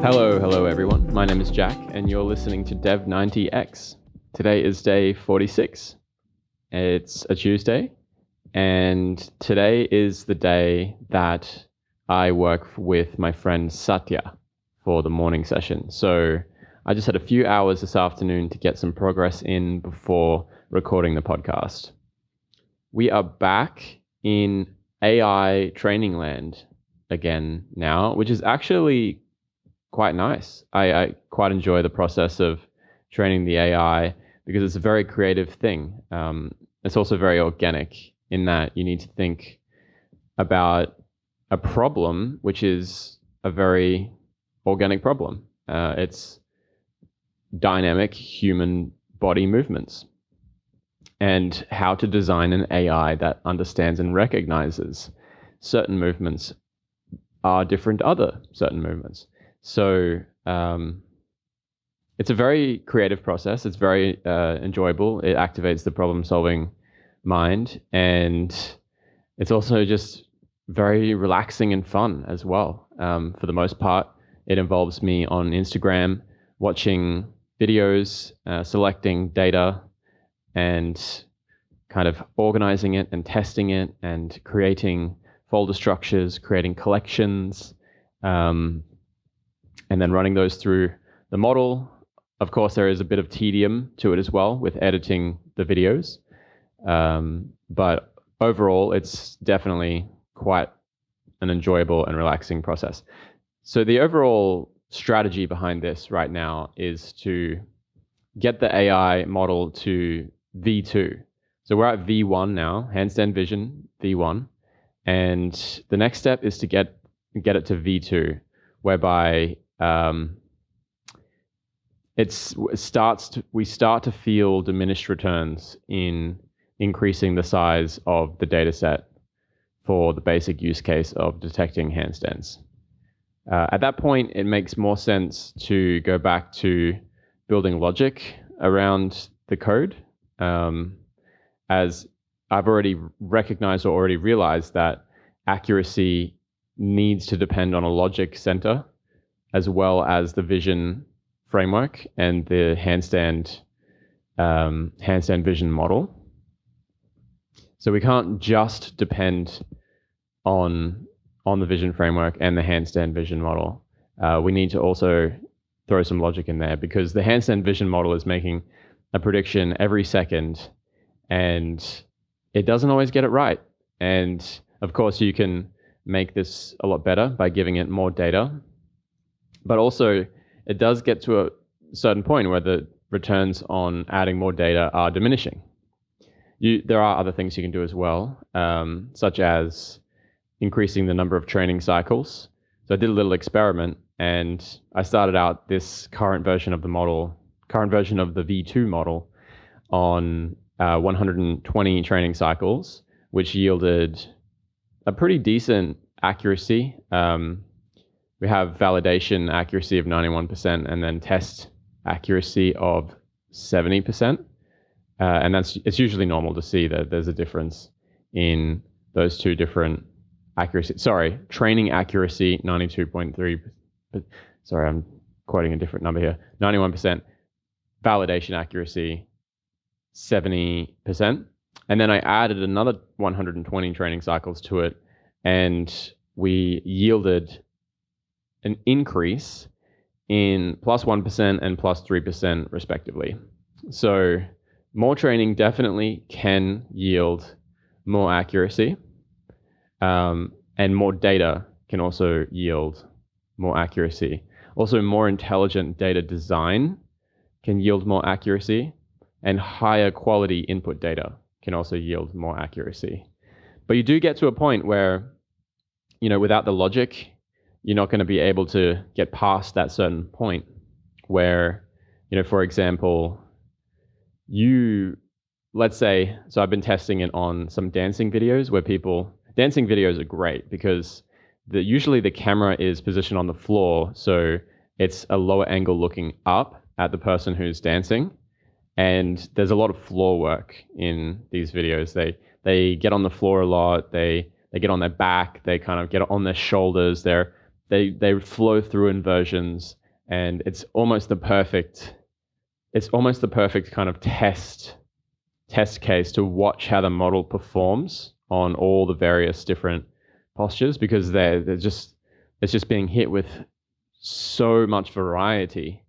Hello everyone, my name is Jack and you're listening to Dev90X. Today is day 46. It's a Tuesday and today is the day that I work with my friend Satya for the morning session. So I just had a few hours this afternoon to get some progress in before recording the podcast. We are back in AI training land again now, which is actually quite nice. I quite enjoy the process of training the AI because it's a very creative thing. It's also very organic in that you need to think about a problem, which is a very organic problem. It's dynamic human body movements and how to design an AI that understands and recognizes certain movements are different other certain movements. So it's a very creative process. It's very enjoyable. It activates the problem-solving mind. And it's also just very relaxing and fun as well. For the most part, it involves me on Instagram, watching videos, selecting data, and kind of organizing it and testing it and creating folder structures, creating collections, and then running those through the model. Of course, there is a bit of tedium to it as well with editing the videos. But overall, it's definitely quite an enjoyable and relaxing process. So the overall strategy behind this right now is to get the AI model to V2. So we're at V1 now, handstand vision V1. And the next step is to get it to V2, whereby we start to feel diminished returns in increasing the size of the data set for the basic use case of detecting handstands. At that point, it makes more sense to go back to building logic around the code, as I've already recognized or already realized that accuracy needs to depend on a logic center as well as the vision framework and the handstand vision model. So we can't just depend on the vision framework and the handstand vision model. We need to also throw some logic in there because the handstand vision model is making a prediction every second and it doesn't always get it right. And of course you can make this a lot better by giving it more data. But also it does get to a certain point where the returns on adding more data are diminishing. There are other things you can do as well, such as increasing the number of training cycles. So I did a little experiment and I started out this current version of the V2 model on 120 training cycles, which yielded a pretty decent accuracy. We have validation accuracy of 91% and then test accuracy of 70%. And it's usually normal to see that there's a difference in those two different accuracy. Sorry, training accuracy 92.3. Sorry, I'm quoting a different number here. 91%, validation accuracy 70%. And then I added another 120 training cycles to it, and we yielded an increase in plus 1% and plus 3% respectively. So more training definitely can yield more accuracy, and more data can also yield more accuracy. Also, more intelligent data design can yield more accuracy, and higher quality input data can also yield more accuracy. But you do get to a point where, without the logic, you're not going to be able to get past that certain point where, for example, let's say, I've been testing it on some dancing videos where dancing videos are great because usually the camera is positioned on the floor. So it's a lower angle looking up at the person who's dancing. And there's a lot of floor work in these videos. They get on the floor a lot. They get on their back. They kind of get on their shoulders. They're They flow through inversions, and it's almost the perfect kind of test case to watch how the model performs on all the various different postures, because it's just being hit with so much variety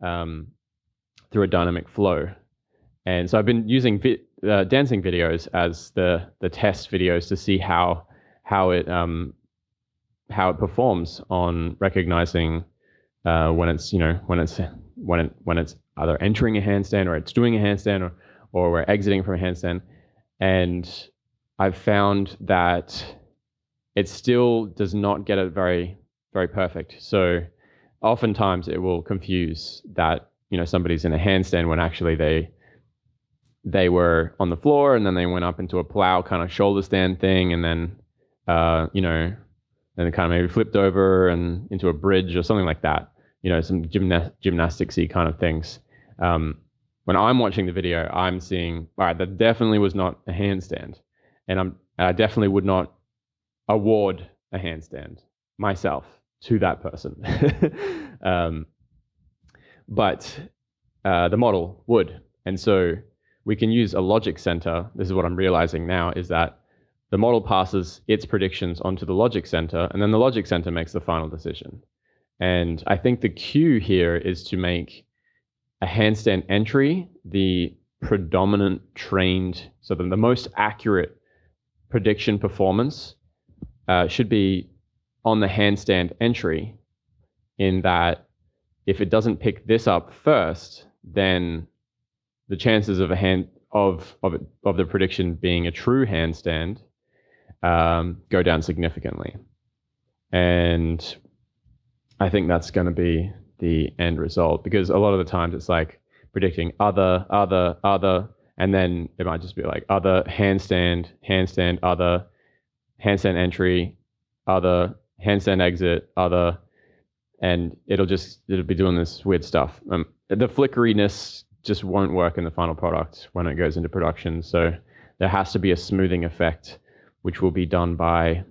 through a dynamic flow. And so I've been using dancing videos as the test videos to see how it performs on recognizing when it's either entering a handstand or it's doing a handstand or we're exiting from a handstand. And I've found that it still does not get it very, very perfect. So oftentimes it will confuse that, you know, somebody's in a handstand when actually they were on the floor and then they went up into a plow kind of shoulder stand thing, and then and kind of maybe flipped over and into a bridge or something like that, you know, some gymnastics-y kind of things. When I'm watching the video, I'm seeing, all right, that definitely was not a handstand. And I definitely would not award a handstand myself to that person. but the model would. And so we can use a logic center. This is what I'm realizing now, is that the model passes its predictions onto the logic center, and then the logic center makes the final decision. And I think the cue here is to make a handstand entry the predominant trained, so the most accurate prediction performance should be on the handstand entry, in that if it doesn't pick this up first, then the chances of the prediction being a true handstand go down significantly. And I think that's going to be the end result, because a lot of the times it's like predicting other, and then it might just be like other handstand, other handstand entry, other handstand exit, other, and it'll be doing this weird stuff. The flickeriness just won't work in the final product when it goes into production. So there has to be a smoothing effect, which will be done by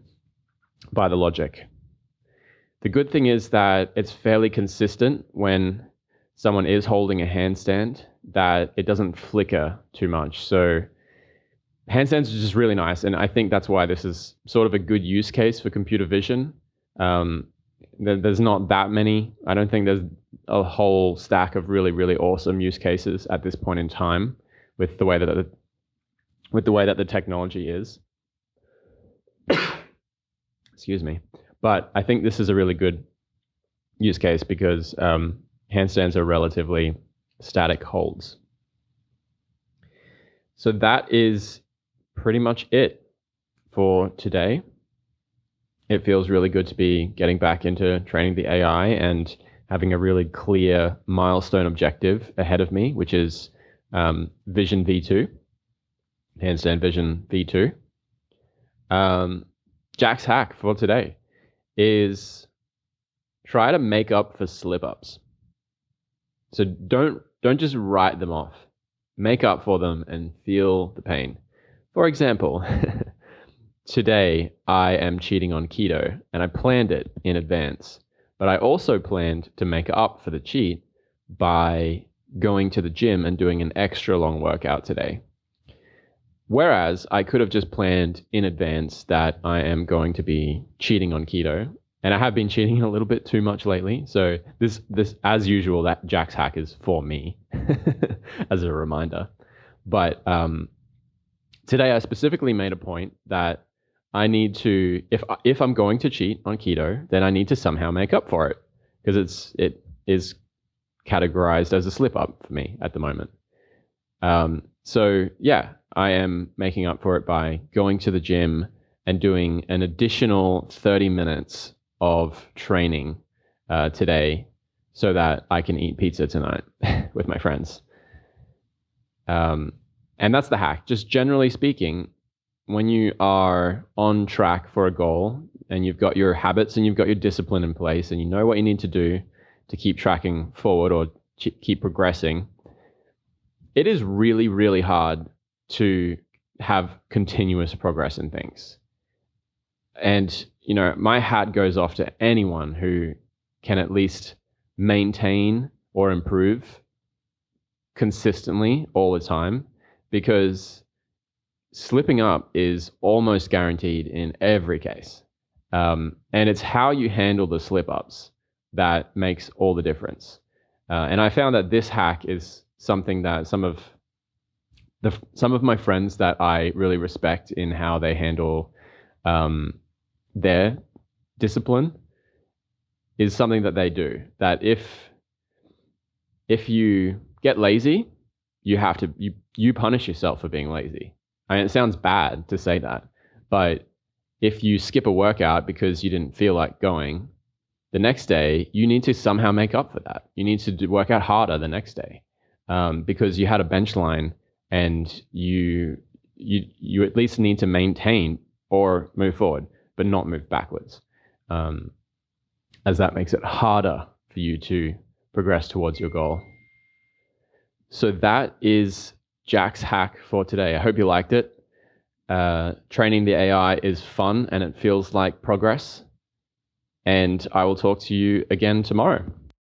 the logic. The good thing is that it's fairly consistent when someone is holding a handstand, that it doesn't flicker too much. So handstands are just really nice. And I think that's why this is sort of a good use case for computer vision. There's not that many. I don't think there's a whole stack of really, really awesome use cases at this point in time with the way that the technology is. Excuse me. But I think this is a really good use case because handstands are relatively static holds. So that is pretty much it for today. It feels really good to be getting back into training the AI and having a really clear milestone objective ahead of me, which is Vision V2, handstand Vision V2. Jack's hack for today is try to make up for slip-ups. So don't just write them off. Make up for them and feel the pain. For example, today I am cheating on keto, and I planned it in advance. But I also planned to make up for the cheat by going to the gym and doing an extra long workout today. Whereas I could have just planned in advance that I am going to be cheating on keto, and I have been cheating a little bit too much lately. So this, as usual, that Jack's hack is for me as a reminder. But today I specifically made a point that I need to, if I'm going to cheat on keto, then I need to somehow make up for it, because it is categorized as a slip up for me at the moment. So yeah, I am making up for it by going to the gym and doing an additional 30 minutes of training today, so that I can eat pizza tonight with my friends. And that's the hack. Just generally speaking, when you are on track for a goal and you've got your habits and you've got your discipline in place and you know what you need to do to keep tracking forward or keep progressing, it is really, really hard to have continuous progress in things. And, you know, my hat goes off to anyone who can at least maintain or improve consistently all the time, because slipping up is almost guaranteed in every case. And it's how you handle the slip ups that makes all the difference. And I found that this hack is something that some of my friends that I really respect in how they handle their discipline is something that they do. That if you get lazy, you have to you punish yourself for being lazy. I mean, it sounds bad to say that, but if you skip a workout because you didn't feel like going, the next day you need to somehow make up for that. You need to work out harder the next day because you had a bench line, and you at least need to maintain or move forward, but not move backwards, as that makes it harder for you to progress towards your goal. So that is Jack's hack for today. I hope you liked it. Training the AI is fun and it feels like progress. And I will talk to you again tomorrow.